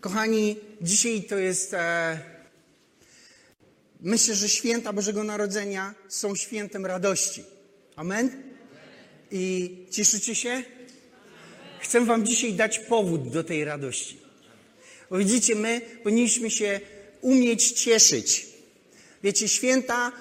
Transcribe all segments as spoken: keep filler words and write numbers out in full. Kochani, dzisiaj to jest... E, myślę, że święta Bożego Narodzenia są świętem radości. Amen? I cieszycie się? Chcę wam dzisiaj dać powód do tej radości. Bo widzicie, my powinniśmy się umieć cieszyć. Wiecie, święta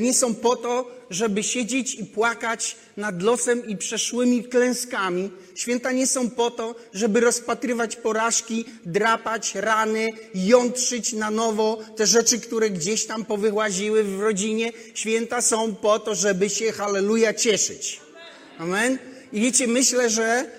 nie są po to, żeby siedzieć i płakać nad losem i przeszłymi klęskami. Święta nie są po to, żeby rozpatrywać porażki, drapać rany, jątrzyć na nowo te rzeczy, które gdzieś tam powyłaziły w rodzinie. Święta są po to, żeby się, halleluja, cieszyć. Amen? I wiecie, myślę, że...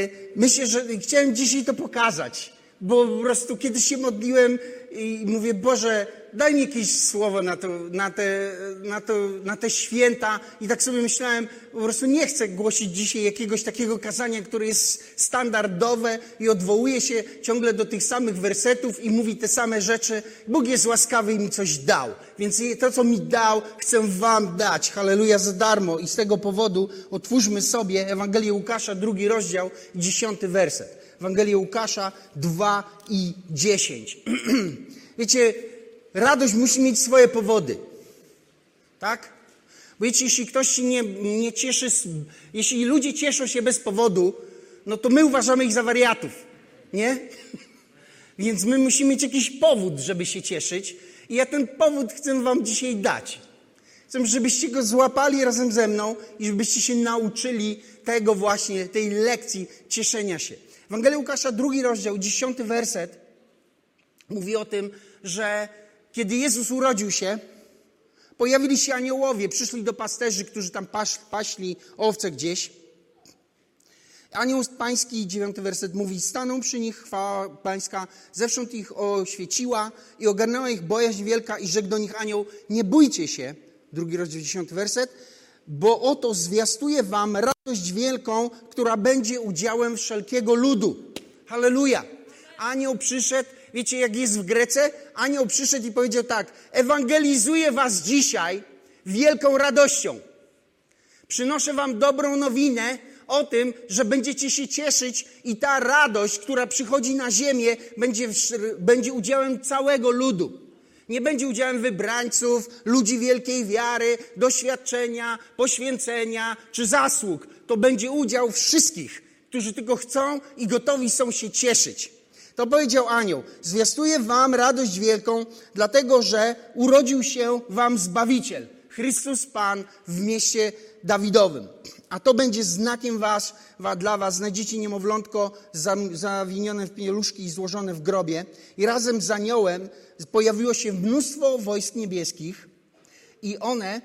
Yy, myślę, że chciałem dzisiaj to pokazać, bo po prostu kiedyś się modliłem i mówię, Boże, daj mi jakieś słowo na, to, na, te, na, to, na te święta. I tak sobie myślałem, po prostu nie chcę głosić dzisiaj jakiegoś takiego kazania, które jest standardowe i odwołuje się ciągle do tych samych wersetów i mówi te same rzeczy. Bóg jest łaskawy i mi coś dał. Więc to, co mi dał, chcę wam dać. Halleluja, za darmo. I z tego powodu otwórzmy sobie Ewangelię Łukasza, drugi rozdział, dziesiąty werset. Ewangelię Łukasza dwa i dziesięć. Wiecie, radość musi mieć swoje powody. Tak? Bo wiecie, jeśli ktoś się nie, nie cieszy, jeśli ludzie cieszą się bez powodu, no to my uważamy ich za wariatów. Nie? Więc my musimy mieć jakiś powód, żeby się cieszyć. I ja ten powód chcę wam dzisiaj dać. Chcę, żebyście go złapali razem ze mną i żebyście się nauczyli tego właśnie, tej lekcji cieszenia się. Ewangelia Łukasza, drugi rozdział, dziesiąty werset mówi o tym, że kiedy Jezus urodził się, pojawili się aniołowie, przyszli do pasterzy, którzy tam pas, paśli owce gdzieś. Anioł pański, dziewiąty werset mówi, stanął przy nich chwała pańska, zewsząd ich oświeciła i ogarnęła ich bojaźń wielka i rzekł do nich anioł, nie bójcie się, drugi rozdział, dziesiąty werset, bo oto zwiastuje wam radość wielką, która będzie udziałem wszelkiego ludu. Halleluja! Anioł przyszedł, wiecie jak jest w Grece? Anioł przyszedł i powiedział tak, ewangelizuję was dzisiaj wielką radością. Przynoszę wam dobrą nowinę o tym, że będziecie się cieszyć i ta radość, która przychodzi na ziemię, będzie, będzie udziałem całego ludu. Nie będzie udziałem wybrańców, ludzi wielkiej wiary, doświadczenia, poświęcenia czy zasług. To będzie udział wszystkich, którzy tylko chcą i gotowi są się cieszyć. To powiedział anioł, zwiastuję wam radość wielką, dlatego że urodził się wam Zbawiciel, Chrystus Pan w mieście Dawidowym. A to będzie znakiem was, dla was. Znajdziecie niemowlątko zawinione w pieluszki i złożone w grobie. I razem z aniołem pojawiło się mnóstwo wojsk niebieskich i one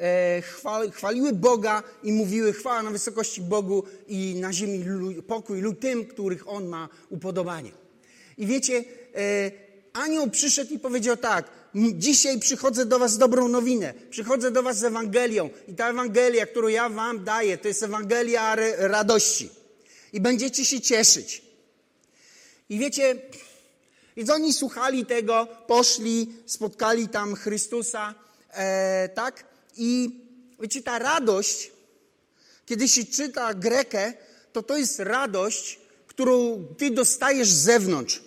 e, chwali, chwaliły Boga i mówiły chwała na wysokości Bogu i na ziemi pokój tym, których On ma upodobanie. I wiecie, e, anioł przyszedł i powiedział tak, dzisiaj przychodzę do was z dobrą nowinę, przychodzę do was z Ewangelią i ta Ewangelia, którą ja wam daję, to jest Ewangelia radości i będziecie się cieszyć. I wiecie, więc oni słuchali tego, poszli, spotkali tam Chrystusa, e, tak? I wiecie, ta radość, kiedy się czyta Grekę, to to jest radość, którą ty dostajesz z zewnątrz.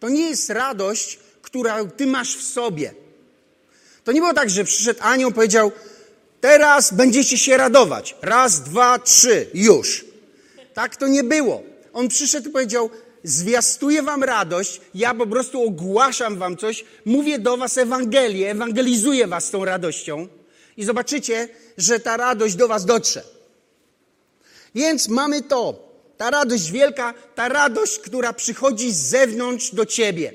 To nie jest radość, którą ty masz w sobie. To nie było tak, że przyszedł anioł, powiedział, teraz będziecie się radować. Raz, dwa, trzy, już. Tak to nie było. On przyszedł i powiedział, zwiastuję wam radość, ja po prostu ogłaszam wam coś, mówię do was Ewangelię, ewangelizuję was tą radością i zobaczycie, że ta radość do was dotrze. Więc mamy to, ta radość wielka, ta radość, która przychodzi z zewnątrz do ciebie.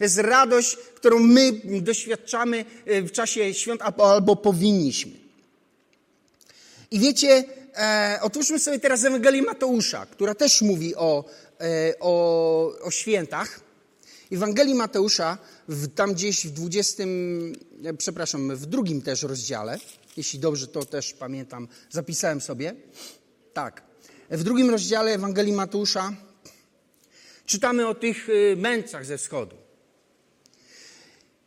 Jest radość, którą my doświadczamy w czasie świąt albo powinniśmy. I wiecie, e, otwórzmy sobie teraz Ewangelię Mateusza, która też mówi o O, o świętach. Ewangelii Mateusza, w, tam gdzieś w dwudziestym, przepraszam, w drugim też rozdziale, jeśli dobrze to też pamiętam, zapisałem sobie. Tak, w drugim rozdziale Ewangelii Mateusza czytamy o tych mędrcach ze wschodu.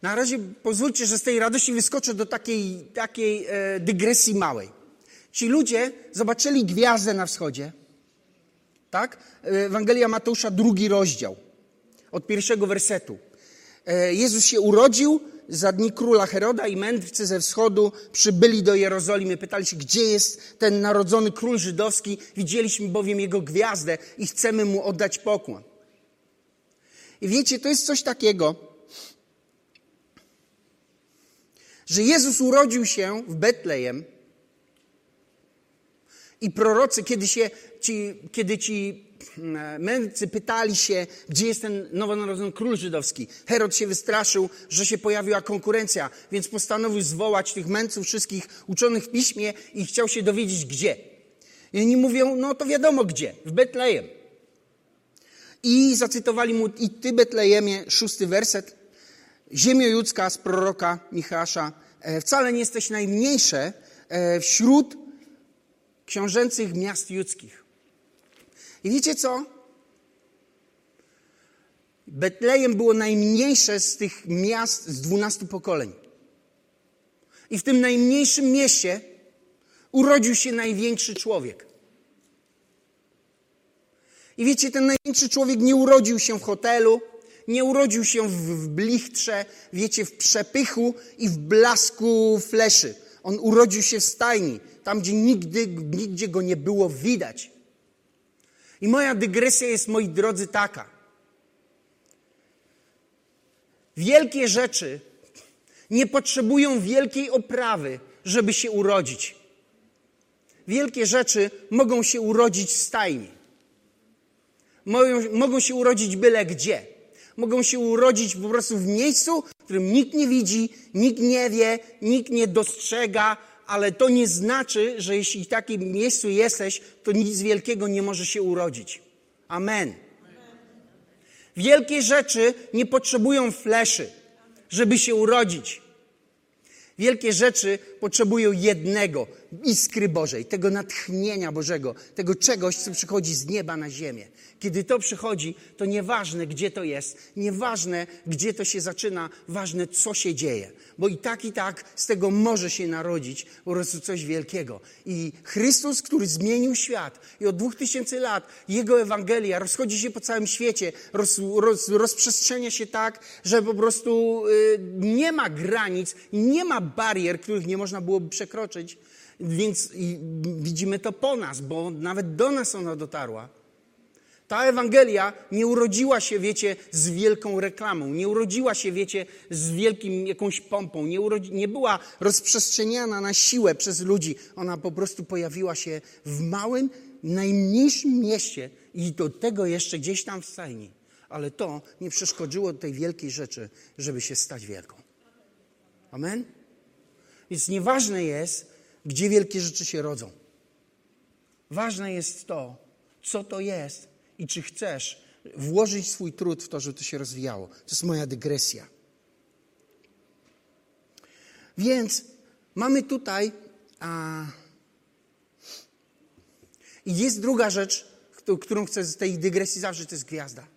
Na razie pozwólcie, że z tej radości wyskoczę do takiej, takiej e, dygresji małej. Ci ludzie zobaczyli gwiazdę na wschodzie. Tak? Ewangelia Mateusza, drugi rozdział. od pierwszego wersetu. Jezus się urodził za dni króla Heroda i mędrcy ze wschodu przybyli do Jerozolimy. Pytali się, gdzie jest ten narodzony król żydowski? Widzieliśmy bowiem jego gwiazdę i chcemy mu oddać pokłon. I wiecie, to jest coś takiego, że Jezus urodził się w Betlejem i prorocy, kiedy, się, ci, kiedy ci mędrcy pytali się, gdzie jest ten nowonarodzony król żydowski. Herod się wystraszył, że się pojawiła konkurencja, więc postanowił zwołać tych mędrców wszystkich uczonych w piśmie i chciał się dowiedzieć, gdzie. I oni mówią, no to wiadomo gdzie, w Betlejem. I zacytowali mu, i ty Betlejemie, szósty werset, ziemio judzka z proroka Michasza, wcale nie jesteś najmniejsze wśród książęcych miast judzkich. I wiecie co? Betlejem było najmniejsze z tych miast z dwunastu pokoleń. I w tym najmniejszym mieście urodził się największy człowiek. I wiecie, ten największy człowiek nie urodził się w hotelu, nie urodził się w, w blichtrze, wiecie, w przepychu i w blasku fleszy. On urodził się w stajni, tam gdzie nigdy, nigdzie go nie było widać. I moja dygresja jest, moi drodzy, taka. Wielkie rzeczy nie potrzebują wielkiej oprawy, żeby się urodzić. Wielkie rzeczy mogą się urodzić w stajni. Mogą, mogą się urodzić byle gdzie. Mogą się urodzić po prostu w miejscu, w którym nikt nie widzi, nikt nie wie, nikt nie dostrzega, ale to nie znaczy, że jeśli w takim miejscu jesteś, to nic wielkiego nie może się urodzić. Amen. Wielkie rzeczy nie potrzebują fleszy, żeby się urodzić. Wielkie rzeczy potrzebują jednego, iskry Bożej, tego natchnienia Bożego, tego czegoś, co przychodzi z nieba na ziemię. Kiedy to przychodzi, to nieważne, gdzie to jest, nieważne, gdzie to się zaczyna, ważne, co się dzieje. Bo i tak, i tak z tego może się narodzić po prostu coś wielkiego. I Chrystus, który zmienił świat i od dwóch tysięcy lat Jego Ewangelia rozchodzi się po całym świecie, roz, roz, rozprzestrzenia się tak, że po prostu y, nie ma granic, nie ma barier, których nie można byłoby przekroczyć. Więc widzimy to po nas, bo nawet do nas ona dotarła. Ta Ewangelia nie urodziła się, wiecie, z wielką reklamą, nie urodziła się, wiecie, z wielkim jakąś pompą, nie, urodzi- nie była rozprzestrzeniana na siłę przez ludzi. Ona po prostu pojawiła się w małym, najmniejszym mieście i do tego jeszcze gdzieś tam w stajni. Ale to nie przeszkodziło tej wielkiej rzeczy, żeby się stać wielką. Amen? Więc nieważne jest, gdzie wielkie rzeczy się rodzą. Ważne jest to, co to jest i czy chcesz włożyć swój trud w to, żeby to się rozwijało. To jest moja dygresja. Więc mamy tutaj... A... I jest druga rzecz, którą chcę z tej dygresji zawrzeć, to jest gwiazda.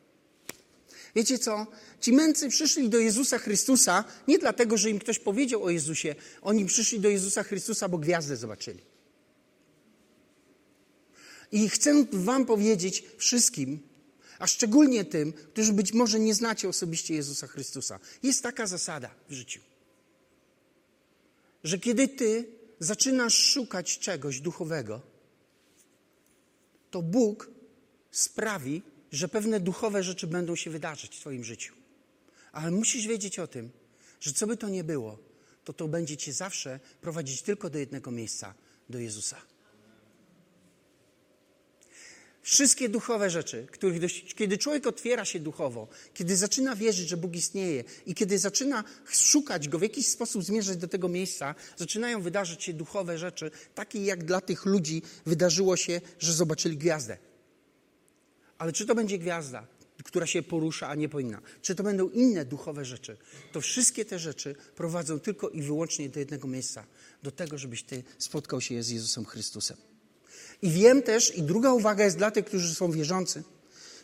Wiecie co? Ci mędrcy przyszli do Jezusa Chrystusa nie dlatego, że im ktoś powiedział o Jezusie. Oni przyszli do Jezusa Chrystusa, bo gwiazdę zobaczyli. I chcę wam powiedzieć wszystkim, a szczególnie tym, którzy być może nie znacie osobiście Jezusa Chrystusa. Jest taka zasada w życiu, że kiedy ty zaczynasz szukać czegoś duchowego, to Bóg sprawi, że pewne duchowe rzeczy będą się wydarzyć w twoim życiu. Ale musisz wiedzieć o tym, że co by to nie było, to to będzie cię zawsze prowadzić tylko do jednego miejsca, do Jezusa. Wszystkie duchowe rzeczy, których dość, kiedy człowiek otwiera się duchowo, kiedy zaczyna wierzyć, że Bóg istnieje i kiedy zaczyna szukać Go, w jakiś sposób zmierzać do tego miejsca, zaczynają wydarzyć się duchowe rzeczy, takie jak dla tych ludzi wydarzyło się, że zobaczyli gwiazdę. Ale czy to będzie gwiazda, która się porusza, a nie powinna? Czy to będą inne duchowe rzeczy? To wszystkie te rzeczy prowadzą tylko i wyłącznie do jednego miejsca. Do tego, żebyś ty spotkał się z Jezusem Chrystusem. I wiem też, i druga uwaga jest dla tych, którzy są wierzący.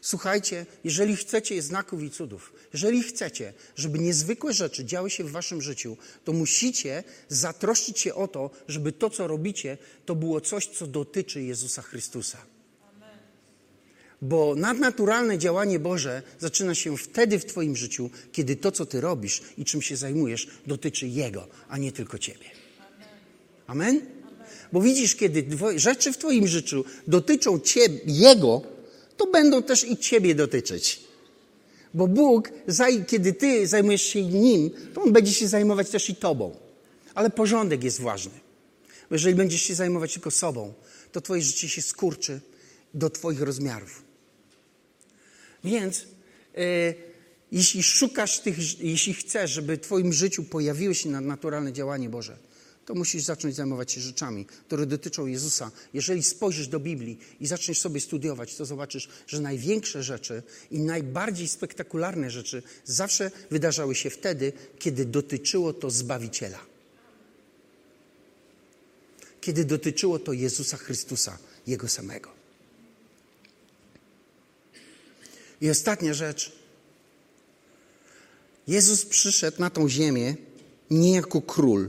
Słuchajcie, jeżeli chcecie znaków i cudów, jeżeli chcecie, żeby niezwykłe rzeczy działy się w waszym życiu, to musicie zatroszczyć się o to, żeby to, co robicie, to było coś, co dotyczy Jezusa Chrystusa. Bo nadnaturalne działanie Boże zaczyna się wtedy w twoim życiu, kiedy to, co ty robisz i czym się zajmujesz, dotyczy Jego, a nie tylko ciebie. Amen? Bo widzisz, kiedy rzeczy w twoim życiu dotyczą ciebie, Jego, to będą też i ciebie dotyczyć. Bo Bóg, kiedy ty zajmujesz się Nim, to On będzie się zajmować też i tobą. Ale porządek jest ważny. Bo jeżeli będziesz się zajmować tylko sobą, to twoje życie się skurczy do twoich rozmiarów. Więc y, jeśli szukasz tych, jeśli chcesz, żeby w twoim życiu pojawiło się nadnaturalne działanie Boże, to musisz zacząć zajmować się rzeczami, które dotyczą Jezusa. Jeżeli spojrzysz do Biblii i zaczniesz sobie studiować, to zobaczysz, że największe rzeczy i najbardziej spektakularne rzeczy zawsze wydarzały się wtedy, kiedy dotyczyło to Zbawiciela. Kiedy dotyczyło to Jezusa Chrystusa, Jego samego. I ostatnia rzecz. Jezus przyszedł na tą ziemię nie jako król,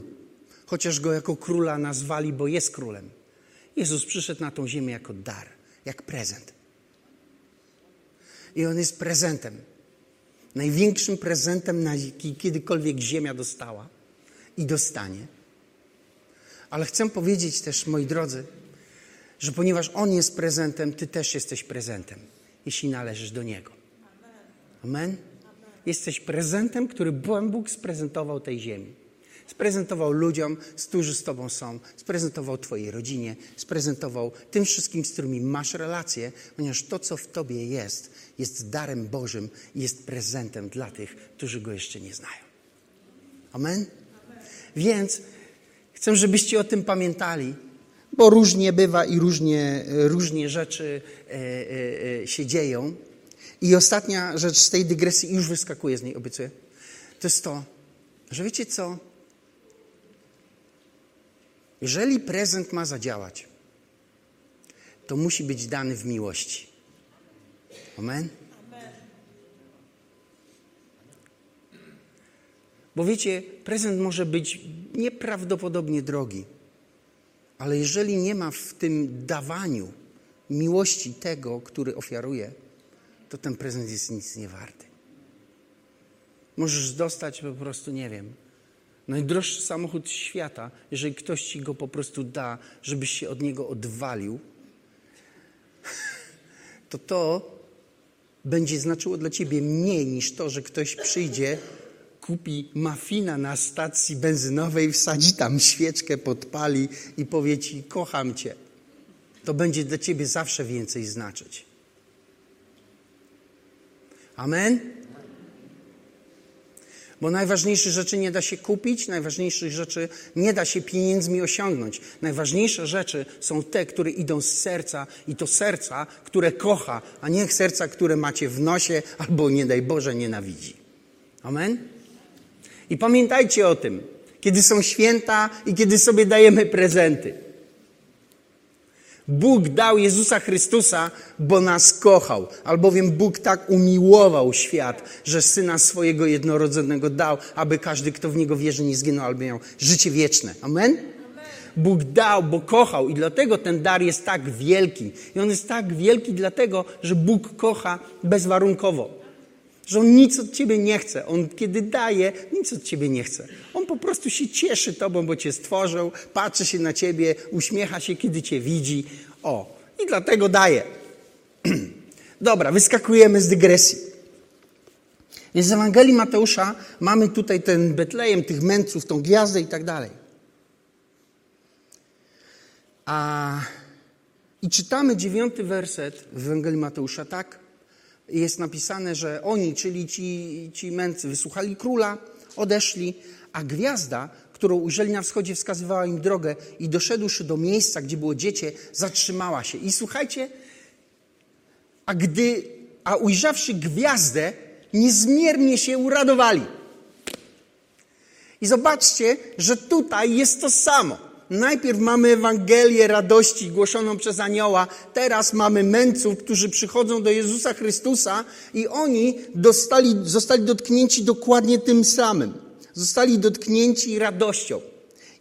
chociaż Go jako króla nazwali, bo jest królem. Jezus przyszedł na tą ziemię jako dar, jak prezent. I On jest prezentem. Największym prezentem, jaki kiedykolwiek ziemia dostała i dostanie. Ale chcę powiedzieć też, moi drodzy, że ponieważ On jest prezentem, ty też jesteś prezentem, jeśli należysz do Niego. Amen? Amen. Jesteś prezentem, który Bóg sprezentował tej ziemi. Sprezentował ludziom, którzy z tobą są, sprezentował twojej rodzinie, sprezentował tym wszystkim, z którymi masz relacje, ponieważ to, co w tobie jest, jest darem Bożym i jest prezentem dla tych, którzy Go jeszcze nie znają. Amen? Amen. Więc chcę, żebyście o tym pamiętali, bo różnie bywa i różnie, różnie rzeczy e, e, się dzieją. I ostatnia rzecz z tej dygresji, już wyskakuje z niej, obiecuję, to jest to, że wiecie co? Jeżeli prezent ma zadziałać, to musi być dany w miłości. Amen? Amen. Bo wiecie, prezent może być nieprawdopodobnie drogi, ale jeżeli nie ma w tym dawaniu miłości tego, który ofiaruje, to ten prezent jest nic nie warty. Możesz dostać po prostu, nie wiem, najdroższy samochód świata, jeżeli ktoś ci go po prostu da, żebyś się od niego odwalił, to to będzie znaczyło dla ciebie mniej niż to, że ktoś przyjdzie, kupi muffina na stacji benzynowej, wsadzi tam świeczkę, podpali i powie ci: kocham cię. To będzie dla ciebie zawsze więcej znaczyć. Amen? Bo najważniejszych rzeczy nie da się kupić, najważniejszych rzeczy nie da się pieniędzmi osiągnąć. Najważniejsze rzeczy są te, które idą z serca i to serca, które kocha, a nie serca, które macie w nosie albo, nie daj Boże, nienawidzi. Amen? I pamiętajcie o tym, kiedy są święta i kiedy sobie dajemy prezenty. Bóg dał Jezusa Chrystusa, bo nas kochał, albowiem Bóg tak umiłował świat, że Syna swojego jednorodzonego dał, aby każdy, kto w Niego wierzy, nie zginął, ale miał życie wieczne. Amen? Amen? Bóg dał, bo kochał i dlatego ten dar jest tak wielki. I on jest tak wielki dlatego, że Bóg kocha bezwarunkowo. Że On nic od ciebie nie chce. On kiedy daje, nic od ciebie nie chce. On po prostu się cieszy tobą, bo cię stworzył, patrzy się na ciebie, uśmiecha się, kiedy cię widzi. O, i dlatego daje. Dobra, wyskakujemy z dygresji. Więc z Ewangelii Mateusza mamy tutaj ten Betlejem, tych mędrców, tą gwiazdę i tak dalej. A i czytamy dziewiąty werset w Ewangelii Mateusza, tak? Jest napisane, że oni, czyli ci, ci mędrcy, wysłuchali króla, odeszli, a gwiazda, którą ujrzeli na wschodzie, wskazywała im drogę i doszedłszy do miejsca, gdzie było dziecię, zatrzymała się. I słuchajcie, a gdy, a ujrzawszy gwiazdę, niezmiernie się uradowali. I zobaczcie, że tutaj jest to samo. Najpierw mamy Ewangelię radości głoszoną przez anioła, teraz mamy mędrców, którzy przychodzą do Jezusa Chrystusa i oni dostali, zostali dotknięci dokładnie tym samym. Zostali dotknięci radością.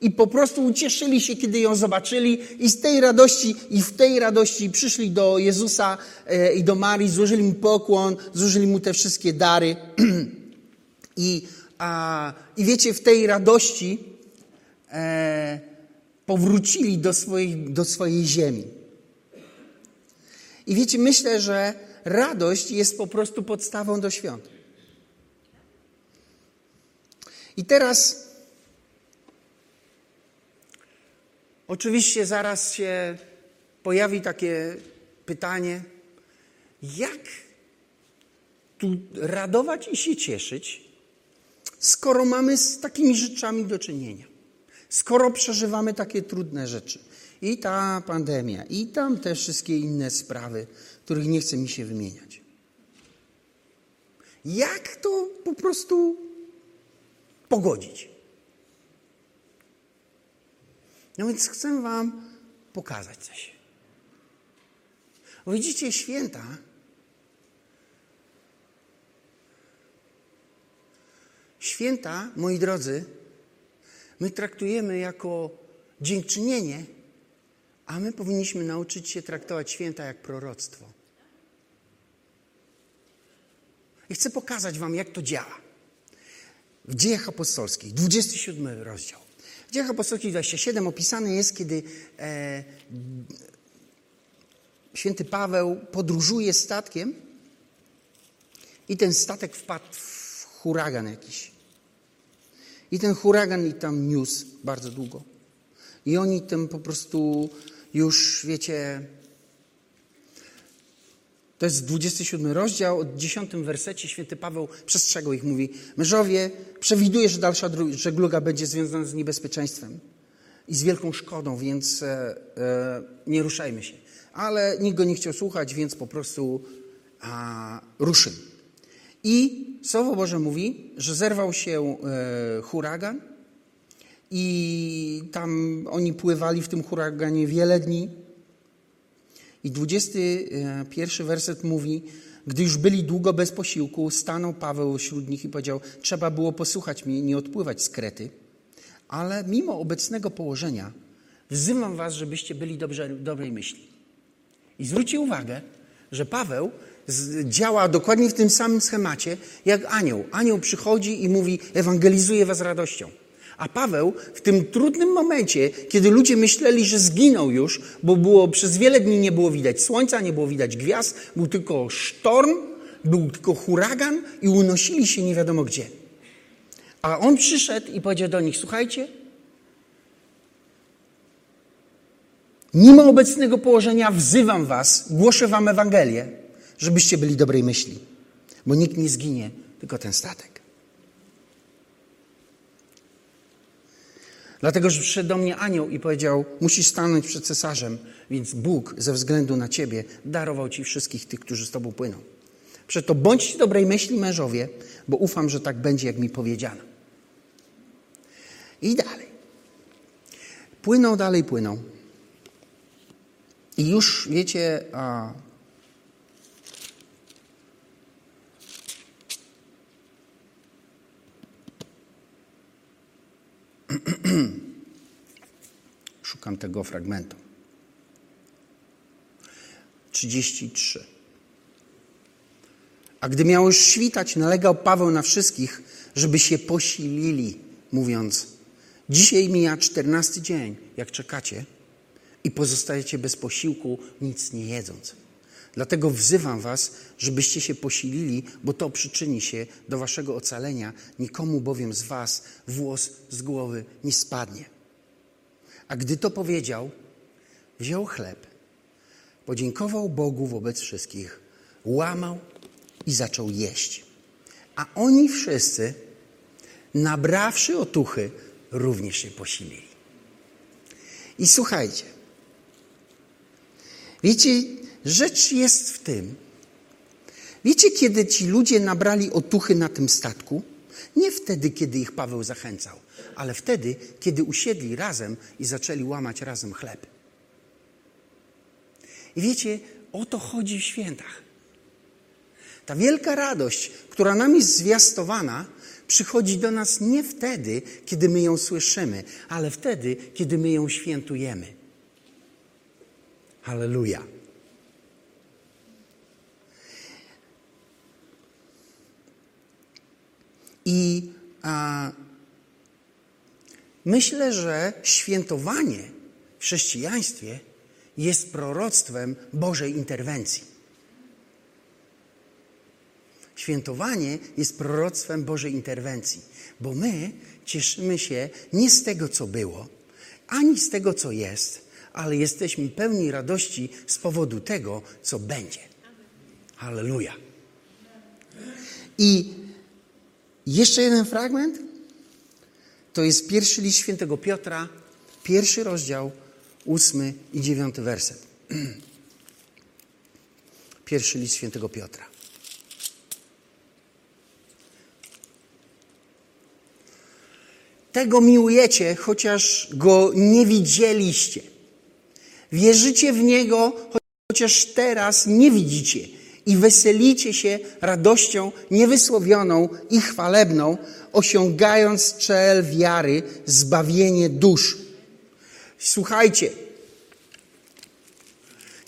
i po prostu ucieszyli się, kiedy ją zobaczyli i z tej radości i w tej radości przyszli do Jezusa i do Marii, złożyli mu pokłon, złożyli mu te wszystkie dary. I, a, i wiecie, w tej radości e, powrócili do swojej, do swojej ziemi. I wiecie, myślę, że radość jest po prostu podstawą do świąt. I teraz oczywiście zaraz się pojawi takie pytanie, jak tu radować i się cieszyć, skoro mamy z takimi rzeczami do czynienia, skoro przeżywamy takie trudne rzeczy. I ta pandemia, i tam te wszystkie inne sprawy, których nie chce mi się wymieniać. Jak to po prostu pogodzić? No więc chcę wam pokazać coś. Widzicie, święta Święta, moi drodzy, my traktujemy jako dziękczynienie, a my powinniśmy nauczyć się traktować święta jak proroctwo. I chcę pokazać wam, jak to działa. W Dziejach Apostolskich, dwudziesty siódmy rozdział. W Dziejach Apostolskich dwudziesty siódmy opisane jest, kiedy e, święty Paweł podróżuje statkiem i ten statek wpadł w huragan jakiś. I ten huragan ich tam niósł bardzo długo. I oni tym po prostu już, wiecie, to jest dwudziesty siódmy rozdział, od dziesiątym wersecie święty Paweł przestrzegał ich, mówi: mężowie, przewiduję, że dalsza żegluga będzie związana z niebezpieczeństwem i z wielką szkodą, więc e, nie ruszajmy się. Ale nikt go nie chciał słuchać, więc po prostu a, ruszył. I Słowo Boże mówi, że zerwał się e, huragan i tam oni pływali w tym huraganie wiele dni. I dwudziesty pierwszy werset mówi: gdy już byli długo bez posiłku, stanął Paweł wśród nich i powiedział: trzeba było posłuchać mnie, nie odpływać z Krety, ale mimo obecnego położenia wzywam was, żebyście byli dobrze, dobrej myśli. I zwróćcie uwagę, że Paweł działa dokładnie w tym samym schemacie jak anioł. Anioł przychodzi i mówi: ewangelizuję was radością. A Paweł w tym trudnym momencie, kiedy ludzie myśleli, że zginął już, bo było, przez wiele dni nie było widać słońca, nie było widać gwiazd, był tylko sztorm, był tylko huragan i unosili się nie wiadomo gdzie. A on przyszedł i powiedział do nich: słuchajcie, mimo obecnego położenia wzywam was, głoszę wam Ewangelię, żebyście byli dobrej myśli, bo nikt nie zginie, tylko ten statek. Dlatego, że przyszedł do mnie anioł i powiedział: musisz stanąć przed cesarzem, więc Bóg ze względu na ciebie darował ci wszystkich tych, którzy z tobą płyną. Przeto bądźcie dobrej myśli, mężowie, bo ufam, że tak będzie, jak mi powiedziano. I dalej. Płyną, dalej płyną. I już, wiecie, a... szukam tego fragmentu. trzydziesty trzeci. A gdy miało już świtać, nalegał Paweł na wszystkich, żeby się posilili, mówiąc: dzisiaj mija czternasty dzień, jak czekacie i pozostajecie bez posiłku, nic nie jedząc. Dlatego wzywam was, żebyście się posilili, bo to przyczyni się do waszego ocalenia. Nikomu bowiem z was włos z głowy nie spadnie. A gdy to powiedział, wziął chleb, podziękował Bogu wobec wszystkich, łamał i zaczął jeść. A oni wszyscy, nabrawszy otuchy, również się posilili. I słuchajcie, wiecie, rzecz jest w tym, wiecie, kiedy ci ludzie nabrali otuchy na tym statku? Nie wtedy, kiedy ich Paweł zachęcał, ale wtedy, kiedy usiedli razem i zaczęli łamać razem chleb. I wiecie, o to chodzi w świętach. Ta wielka radość, która nam jest zwiastowana, przychodzi do nas nie wtedy, kiedy my ją słyszymy, ale wtedy, kiedy my ją świętujemy. Halleluja. I a, myślę, że świętowanie w chrześcijaństwie jest proroctwem Bożej interwencji. Świętowanie jest proroctwem Bożej interwencji, bo my cieszymy się nie z tego, co było, ani z tego, co jest, ale jesteśmy pełni radości z powodu tego, co będzie. Halleluja. I jeszcze jeden fragment. To jest pierwszy list świętego Piotra, pierwszy rozdział, ósmy i dziewiąty werset. Pierwszy list świętego Piotra. Tego miłujecie, chociaż Go nie widzieliście. Wierzycie w Niego, chociaż teraz nie widzicie. I weselicie się radością niewysłowioną i chwalebną, osiągając cel wiary, zbawienie dusz. Słuchajcie.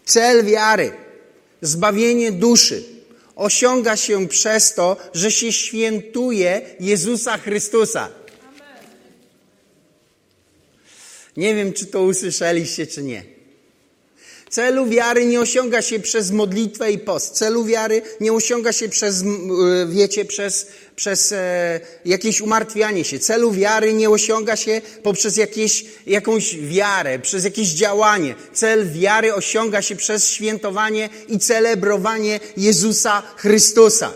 Cel wiary, zbawienie duszy, osiąga się przez to, że się świętuje Jezusa Chrystusa. Nie wiem, czy to usłyszeliście, czy nie. Celu wiary nie osiąga się przez modlitwę i post. Celu wiary nie osiąga się przez, wiecie, przez, przez e, jakieś umartwianie się. Celu wiary nie osiąga się poprzez jakieś, jakąś wiarę, przez jakieś działanie. Cel wiary osiąga się przez świętowanie i celebrowanie Jezusa Chrystusa.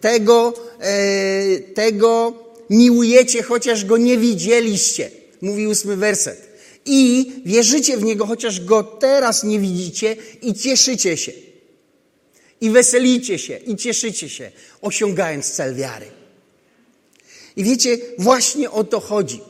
Tego, e, tego miłujecie, chociaż Go nie widzieliście. Mówi ósmy werset. I wierzycie w Niego, chociaż Go teraz nie widzicie, i cieszycie się. I weselicie się, i cieszycie się, osiągając cel wiary. I wiecie, właśnie o to chodzi.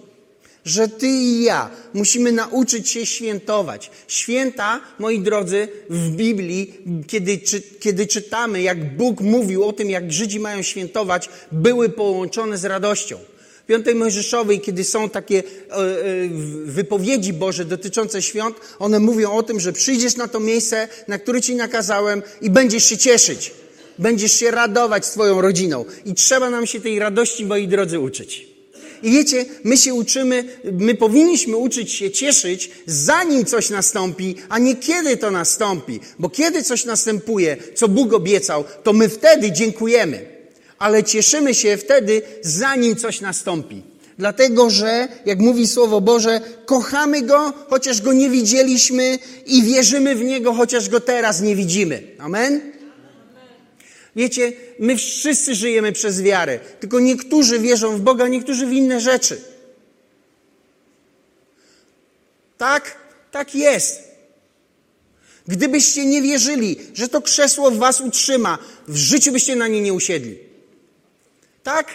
Że ty i ja musimy nauczyć się świętować. Święta, moi drodzy, w Biblii, kiedy, czy, kiedy czytamy, jak Bóg mówił o tym, jak Żydzi mają świętować, były połączone z radością. W Piątej Mojżeszowej, kiedy są takie wypowiedzi Boże dotyczące świąt, one mówią o tym, że przyjdziesz na to miejsce, na które ci nakazałem, i będziesz się cieszyć. Będziesz się radować z twoją rodziną. I trzeba nam się tej radości, moi drodzy, uczyć. I wiecie, my się uczymy, my powinniśmy uczyć się cieszyć, zanim coś nastąpi, a nie kiedy to nastąpi. Bo kiedy coś następuje, co Bóg obiecał, to my wtedy dziękujemy. Ale cieszymy się wtedy, zanim coś nastąpi. Dlatego, że, jak mówi Słowo Boże, kochamy Go, chociaż Go nie widzieliśmy, i wierzymy w Niego, chociaż Go teraz nie widzimy. Amen? Wiecie, my wszyscy żyjemy przez wiarę. Tylko niektórzy wierzą w Boga, niektórzy w inne rzeczy. Tak? Tak jest. Gdybyście nie wierzyli, że to krzesło w was utrzyma, w życiu byście na nie nie usiedli. Tak?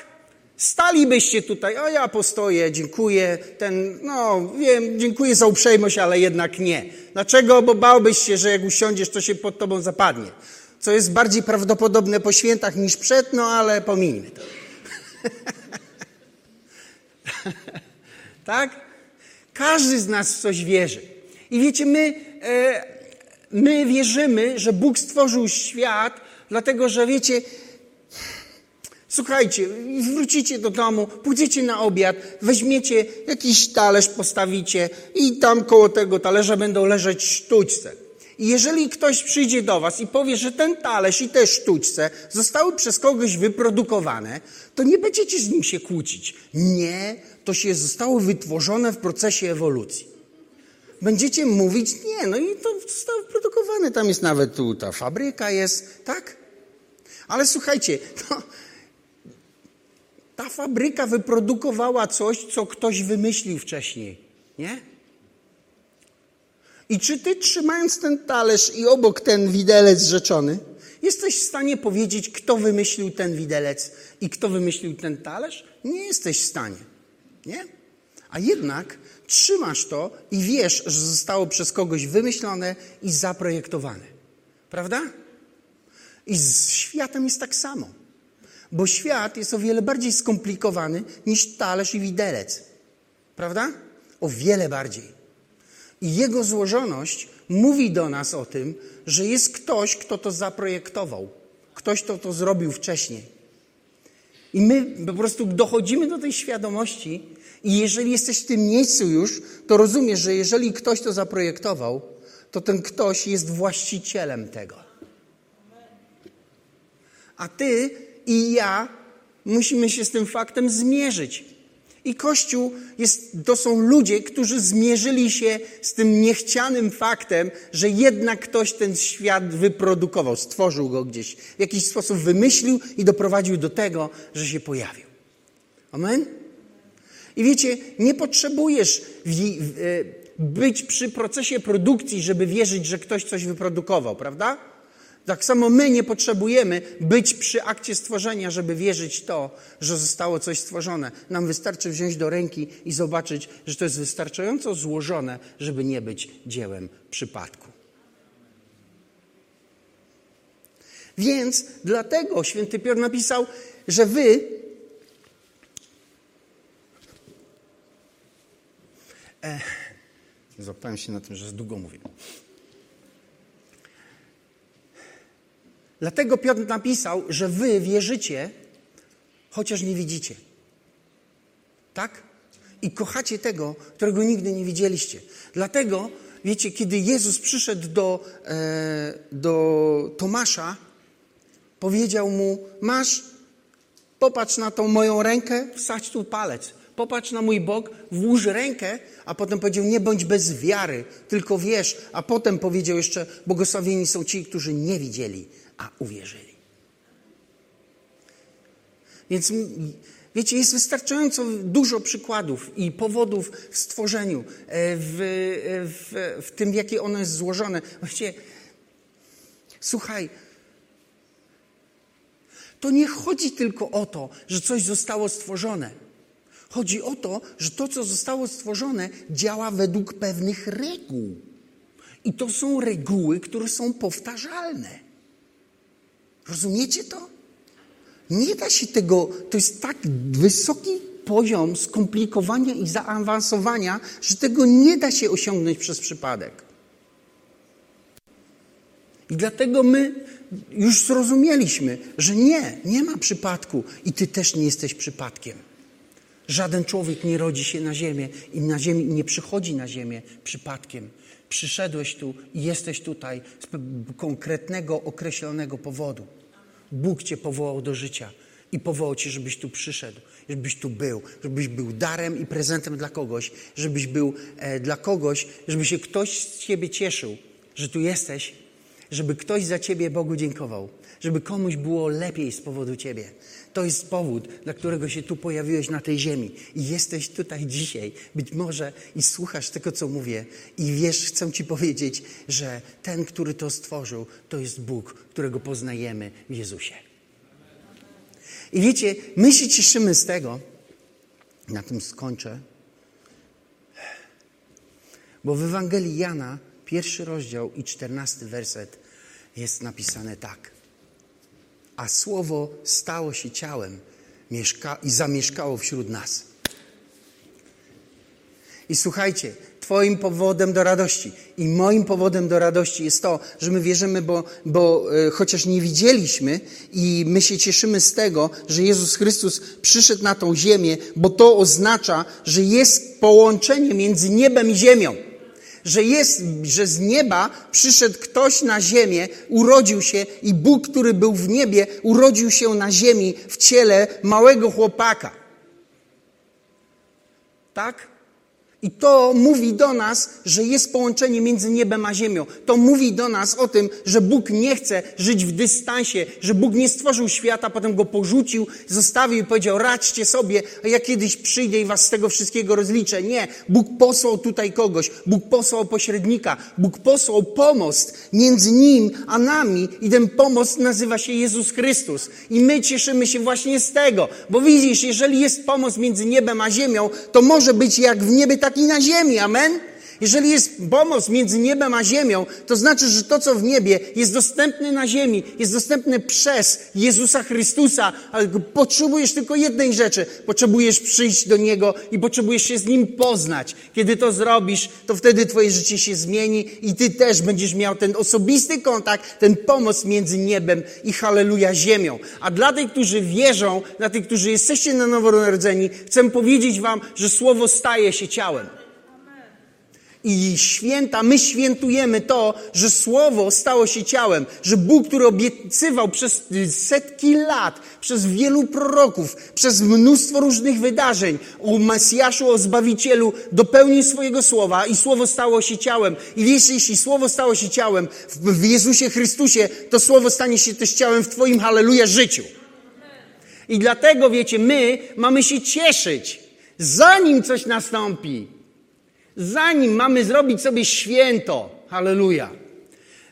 Stalibyście tutaj, o ja postoję, dziękuję, ten, no wiem, dziękuję za uprzejmość, ale jednak nie. Dlaczego? Bo bałbyś się, że jak usiądziesz, to się pod tobą zapadnie. Co jest bardziej prawdopodobne po świętach niż przed, no ale pomińmy to. Tak? Każdy z nas w coś wierzy. I wiecie, my, e, my wierzymy, że Bóg stworzył świat, dlatego że wiecie, słuchajcie, wrócicie do domu, pójdziecie na obiad, weźmiecie jakiś talerz, postawicie i tam koło tego talerza będą leżeć sztućce. I jeżeli ktoś przyjdzie do was i powie, że ten talerz i te sztućce zostały przez kogoś wyprodukowane, to nie będziecie z nim się kłócić. Nie, to się zostało wytworzone w procesie ewolucji. Będziecie mówić, nie, no i to zostało wyprodukowane, tam jest nawet tu ta fabryka jest, tak? Ale słuchajcie, to... Ta fabryka wyprodukowała coś, co ktoś wymyślił wcześniej, nie? I czy ty, trzymając ten talerz i obok ten widelec rzeczony, jesteś w stanie powiedzieć, kto wymyślił ten widelec i kto wymyślił ten talerz? Nie jesteś w stanie, nie? A jednak trzymasz to i wiesz, że zostało przez kogoś wymyślone i zaprojektowane, prawda? I z światem jest tak samo. Bo świat jest o wiele bardziej skomplikowany niż talerz i widelec. Prawda? O wiele bardziej. I jego złożoność mówi do nas o tym, że jest ktoś, kto to zaprojektował. Ktoś, kto to zrobił wcześniej. I my po prostu dochodzimy do tej świadomości i jeżeli jesteś w tym miejscu już, to rozumiesz, że jeżeli ktoś to zaprojektował, to ten ktoś jest właścicielem tego. A ty i ja musimy się z tym faktem zmierzyć. I Kościół jest, to są ludzie, którzy zmierzyli się z tym niechcianym faktem, że jednak ktoś ten świat wyprodukował, stworzył go gdzieś, w jakiś sposób wymyślił i doprowadził do tego, że się pojawił. Amen? I wiecie, nie potrzebujesz być przy procesie produkcji, żeby wierzyć, że ktoś coś wyprodukował, prawda? Tak samo my nie potrzebujemy być przy akcie stworzenia, żeby wierzyć to, że zostało coś stworzone. Nam wystarczy wziąć do ręki i zobaczyć, że to jest wystarczająco złożone, żeby nie być dziełem przypadku. Więc dlatego święty Piotr napisał, że wy e... Złapałem się na tym, że za długo mówię. Dlatego Piotr napisał, że wy wierzycie, chociaż nie widzicie. Tak? I kochacie tego, którego nigdy nie widzieliście. Dlatego, wiecie, kiedy Jezus przyszedł do, e, do Tomasza, powiedział mu, masz, popatrz na tą moją rękę, wsadź tu palec. Popatrz na mój bok, włóż rękę, a potem powiedział, nie bądź bez wiary, tylko wierz. A potem powiedział jeszcze, błogosławieni są ci, którzy nie widzieli, a uwierzyli. Więc wiecie, jest wystarczająco dużo przykładów i powodów w stworzeniu, w, w, w tym, jakie ono jest złożone. Właściwie, słuchaj, to nie chodzi tylko o to, że coś zostało stworzone. Chodzi o to, że to, co zostało stworzone, działa według pewnych reguł. I to są reguły, które są powtarzalne. Rozumiecie to? Nie da się tego... To jest tak wysoki poziom skomplikowania i zaawansowania, że tego nie da się osiągnąć przez przypadek. I dlatego my już zrozumieliśmy, że nie, nie ma przypadku i ty też nie jesteś przypadkiem. Żaden człowiek nie rodzi się na ziemię i na ziemi, nie przychodzi na ziemię przypadkiem. Przyszedłeś tu i jesteś tutaj z konkretnego, określonego powodu. Bóg cię powołał do życia i powołał cię, żebyś tu przyszedł, żebyś tu był, żebyś był darem i prezentem dla kogoś, żebyś był e, dla kogoś, żeby się ktoś z ciebie cieszył, że tu jesteś, żeby ktoś za ciebie Bogu dziękował, żeby komuś było lepiej z powodu ciebie. To jest powód, dla którego się tu pojawiłeś na tej ziemi i jesteś tutaj dzisiaj. Być może i słuchasz tego, co mówię i wiesz, chcę ci powiedzieć, że ten, który to stworzył, to jest Bóg, którego poznajemy w Jezusie. I wiecie, my się cieszymy z tego, na tym skończę, bo w Ewangelii Jana, pierwszy rozdział i czternasty werset jest napisane tak. A Słowo stało się ciałem mieszka- i zamieszkało wśród nas. I słuchajcie, twoim powodem do radości i moim powodem do radości jest to, że my wierzymy, bo, bo e, chociaż nie widzieliśmy i my się cieszymy z tego, że Jezus Chrystus przyszedł na tą ziemię, bo to oznacza, że jest połączenie między niebem i ziemią. Że jest, że z nieba przyszedł ktoś na ziemię, urodził się i Bóg, który był w niebie, urodził się na ziemi w ciele małego chłopaka. Tak? I to mówi do nas, że jest połączenie między niebem a ziemią. To mówi do nas o tym, że Bóg nie chce żyć w dystansie, że Bóg nie stworzył świata, potem go porzucił, zostawił i powiedział, radźcie sobie, a ja kiedyś przyjdę i was z tego wszystkiego rozliczę. Nie, Bóg posłał tutaj kogoś, Bóg posłał pośrednika, Bóg posłał pomost między Nim a nami i ten pomost nazywa się Jezus Chrystus. I my cieszymy się właśnie z tego, bo widzisz, jeżeli jest pomost między niebem a ziemią, to może być jak w niebie, tak i na ziemi. Amen? Jeżeli jest pomoc między niebem a ziemią, to znaczy, że to, co w niebie jest dostępne na ziemi, jest dostępne przez Jezusa Chrystusa, ale potrzebujesz tylko jednej rzeczy. Potrzebujesz przyjść do Niego i potrzebujesz się z Nim poznać. Kiedy to zrobisz, to wtedy twoje życie się zmieni i ty też będziesz miał ten osobisty kontakt, ten pomoc między niebem i halleluja ziemią. A dla tych, którzy wierzą, dla tych, którzy jesteście na nowonarodzeni, chcę powiedzieć wam, że Słowo staje się ciałem. I święta, my świętujemy to, że Słowo stało się ciałem, że Bóg, który obiecywał przez setki lat, przez wielu proroków, przez mnóstwo różnych wydarzeń o Mesjaszu, o Zbawicielu, dopełnił swojego Słowa i Słowo stało się ciałem. I wiesz, jeśli Słowo stało się ciałem w Jezusie Chrystusie, to Słowo stanie się też ciałem w twoim, halleluja, życiu. I dlatego, wiecie, my mamy się cieszyć, zanim coś nastąpi. Zanim mamy zrobić sobie święto, halleluja.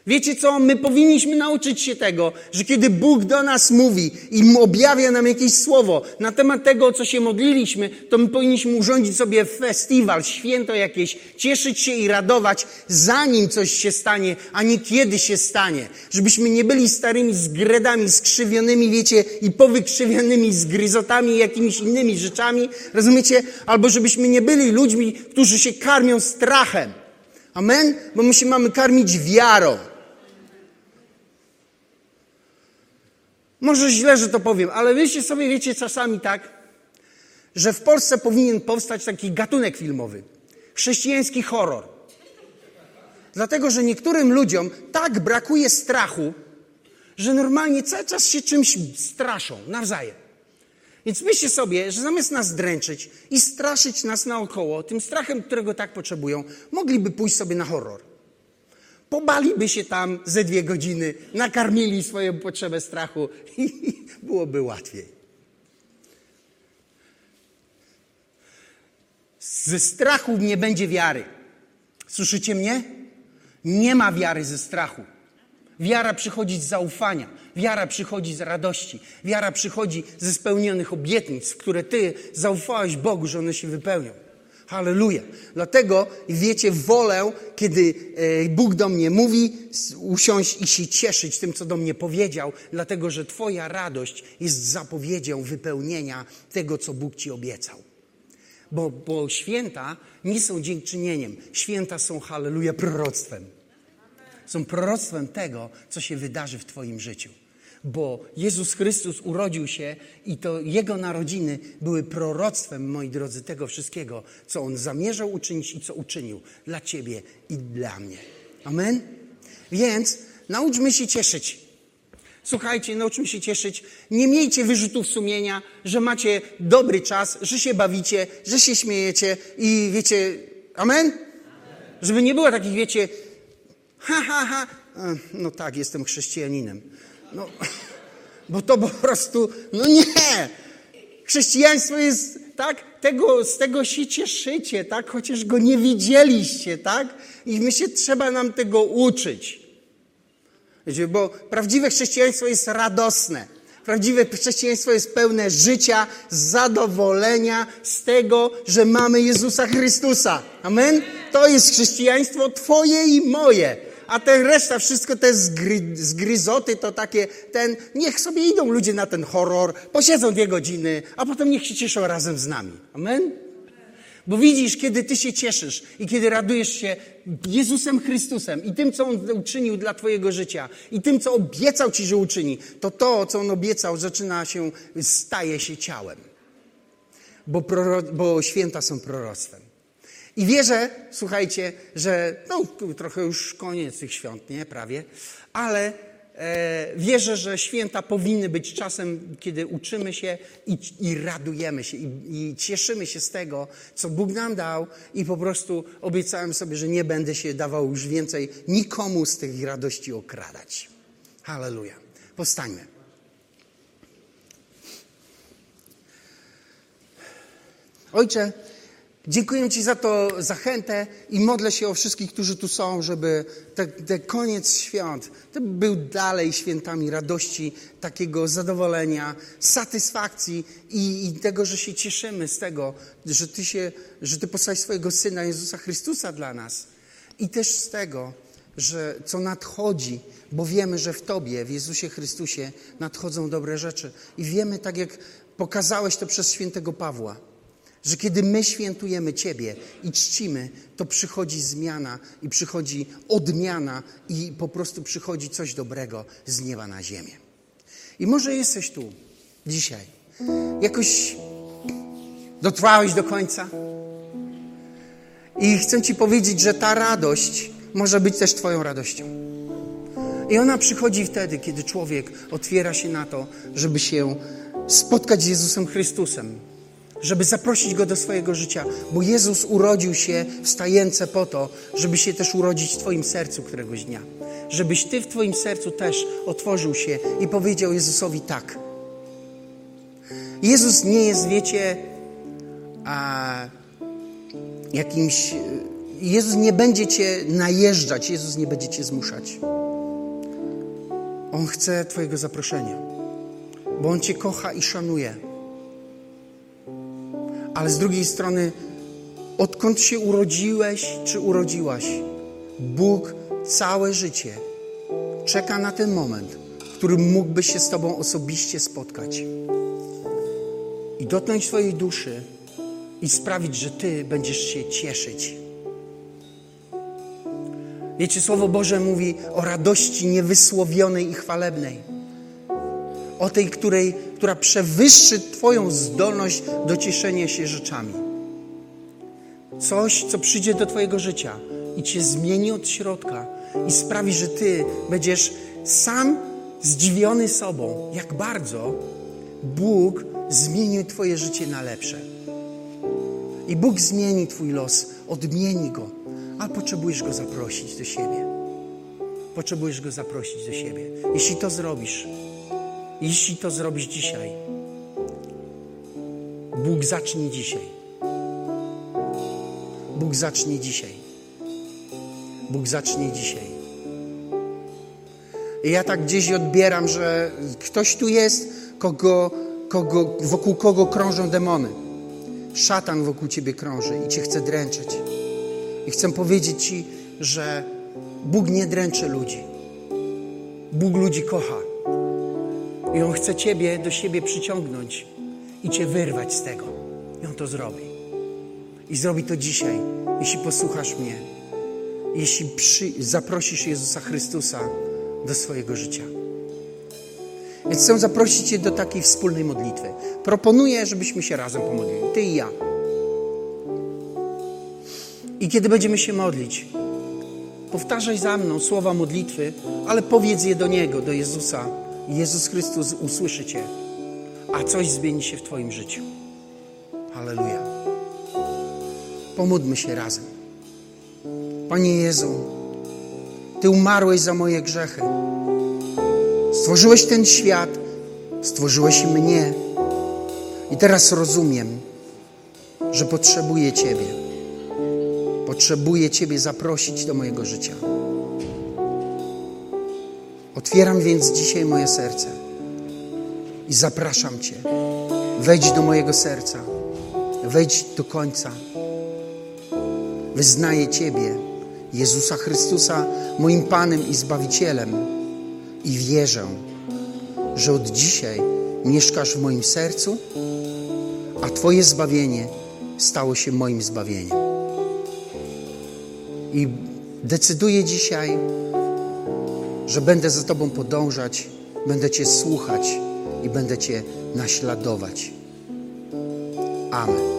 Wiecie co? My powinniśmy nauczyć się tego, że kiedy Bóg do nas mówi i objawia nam jakieś słowo na temat tego, o co się modliliśmy, to my powinniśmy urządzić sobie festiwal, święto jakieś, cieszyć się i radować, zanim coś się stanie, a nie kiedy się stanie. Żebyśmy nie byli starymi zgredami, skrzywionymi, wiecie, i powykrzywionymi zgryzotami, jakimiś innymi rzeczami, rozumiecie? Albo żebyśmy nie byli ludźmi, którzy się karmią strachem. Amen? Bo my się mamy karmić wiarą. Może źle, że to powiem, ale wiecie sobie, wiecie czasami tak, że w Polsce powinien powstać taki gatunek filmowy. Chrześcijański horror. Dlatego, że niektórym ludziom tak brakuje strachu, że normalnie cały czas się czymś straszą nawzajem. Więc myślcie sobie, że zamiast nas dręczyć i straszyć nas naokoło tym strachem, którego tak potrzebują, mogliby pójść sobie na horror. Pobaliby się tam ze dwie godziny, nakarmili swoją potrzebę strachu i byłoby łatwiej. Ze strachu nie będzie wiary. Słyszycie mnie? Nie ma wiary ze strachu. Wiara przychodzi z zaufania. Wiara przychodzi z radości. Wiara przychodzi ze spełnionych obietnic, w które ty zaufałeś Bogu, że one się wypełnią. Halleluja. Dlatego, wiecie, wolę, kiedy Bóg do mnie mówi, usiąść i się cieszyć tym, co do mnie powiedział, dlatego, że twoja radość jest zapowiedzią wypełnienia tego, co Bóg ci obiecał. Bo, bo święta nie są dziękczynieniem. Święta są, halleluja, proroctwem. Są proroctwem tego, co się wydarzy w twoim życiu. Bo Jezus Chrystus urodził się i to Jego narodziny były proroctwem, moi drodzy, tego wszystkiego, co On zamierzał uczynić i co uczynił dla ciebie i dla mnie. Amen? Więc nauczmy się cieszyć. Słuchajcie, nauczmy się cieszyć. Nie miejcie wyrzutów sumienia, że macie dobry czas, że się bawicie, że się śmiejecie i wiecie... Amen? Amen. Żeby nie było takich, wiecie... Ha, ha, ha. No tak, jestem chrześcijaninem. No, bo to po prostu, no nie! Chrześcijaństwo jest, tak? Tego, z tego się cieszycie, tak? Chociaż go nie widzieliście, tak? I my się trzeba nam tego uczyć. Wiecie, bo prawdziwe chrześcijaństwo jest radosne. Prawdziwe chrześcijaństwo jest pełne życia, zadowolenia z tego, że mamy Jezusa Chrystusa. Amen? To jest chrześcijaństwo twoje i moje. A ten reszta, wszystko te zgry, zgryzoty, to takie, ten, niech sobie idą ludzie na ten horror, posiedzą dwie godziny, a potem niech się cieszą razem z nami. Amen? Bo widzisz, kiedy ty się cieszysz i kiedy radujesz się Jezusem Chrystusem i tym, co On uczynił dla twojego życia i tym, co obiecał ci, że uczyni, to to, co On obiecał, zaczyna się, staje się ciałem. Bo, proro, bo święta są proroctwem. I wierzę, słuchajcie, że no trochę już koniec tych świąt, nie? Prawie. Ale e, wierzę, że święta powinny być czasem, kiedy uczymy się i, i radujemy się i, i cieszymy się z tego, co Bóg nam dał i po prostu obiecałem sobie, że nie będę się dawał już więcej nikomu z tych radości okradać. Halleluja. Powstańmy. Ojcze, Dziękuję Ci za to zachętę i modlę się o wszystkich, którzy tu są, żeby ten te koniec świąt to był dalej świętami radości, takiego zadowolenia, satysfakcji i, i tego, że się cieszymy z tego, że Ty, się, że Ty posłałeś swojego Syna Jezusa Chrystusa dla nas. I też z tego, że co nadchodzi, bo wiemy, że w Tobie, w Jezusie Chrystusie nadchodzą dobre rzeczy. I wiemy, tak jak pokazałeś to przez świętego Pawła, że kiedy my świętujemy Ciebie i czcimy, to przychodzi zmiana i przychodzi odmiana i po prostu przychodzi coś dobrego z nieba na ziemię. I może jesteś tu dzisiaj. Jakoś dotrwałeś do końca i chcę Ci powiedzieć, że ta radość może być też Twoją radością. I ona przychodzi wtedy, kiedy człowiek otwiera się na to, żeby się spotkać z Jezusem Chrystusem, żeby zaprosić Go do swojego życia, bo Jezus urodził się w stajence po to, żeby się też urodzić w Twoim sercu któregoś dnia. Żebyś Ty w Twoim sercu też otworzył się i powiedział Jezusowi tak. Jezus nie jest, wiecie, a jakimś... Jezus nie będzie Cię najeżdżać, Jezus nie będzie Cię zmuszać. On chce Twojego zaproszenia, bo On Cię kocha i szanuje. Ale z drugiej strony, odkąd się urodziłeś czy urodziłaś, Bóg całe życie czeka na ten moment, w którym mógłby się z Tobą osobiście spotkać i dotknąć Twojej duszy i sprawić, że Ty będziesz się cieszyć. Wiecie, Słowo Boże mówi o radości niewysłowionej i chwalebnej. O tej, której, która przewyższy Twoją zdolność do cieszenia się rzeczami. Coś, co przyjdzie do Twojego życia i Cię zmieni od środka i sprawi, że Ty będziesz sam zdziwiony sobą, jak bardzo Bóg zmienił Twoje życie na lepsze. I Bóg zmieni Twój los, odmieni go, ale potrzebujesz Go zaprosić do siebie. Potrzebujesz Go zaprosić do siebie. Jeśli to zrobisz, Jeśli to zrobisz dzisiaj, Bóg zacznie dzisiaj. Bóg zacznie dzisiaj. Bóg zacznie dzisiaj. I ja tak gdzieś odbieram, że ktoś tu jest, kogo, kogo, wokół kogo krążą demony. Szatan wokół Ciebie krąży i Cię chce dręczyć. I chcę powiedzieć Ci, że Bóg nie dręczy ludzi. Bóg ludzi kocha. I On chce Ciebie do siebie przyciągnąć i Cię wyrwać z tego. I On to zrobi. I zrobi to dzisiaj, jeśli posłuchasz mnie. Jeśli przy... zaprosisz Jezusa Chrystusa do swojego życia. Więc chcę zaprosić Cię do takiej wspólnej modlitwy. Proponuję, żebyśmy się razem pomodlili. Ty i ja. I kiedy będziemy się modlić, powtarzaj za mną słowa modlitwy, ale powiedz je do Niego, do Jezusa. Jezus Chrystus usłyszy Cię, a coś zmieni się w Twoim życiu. Halleluja. Pomódlmy się razem. Panie Jezu, Ty umarłeś za moje grzechy. Stworzyłeś ten świat, stworzyłeś mnie. I teraz rozumiem, że potrzebuję Ciebie. Potrzebuję Ciebie zaprosić do mojego życia. Otwieram więc dzisiaj moje serce i zapraszam Cię. Wejdź do mojego serca. Wejdź do końca. Wyznaję Ciebie, Jezusa Chrystusa, moim Panem i Zbawicielem i wierzę, że od dzisiaj mieszkasz w moim sercu, a Twoje zbawienie stało się moim zbawieniem. I decyduję dzisiaj, że będę za Tobą podążać, będę Cię słuchać i będę Cię naśladować. Amen.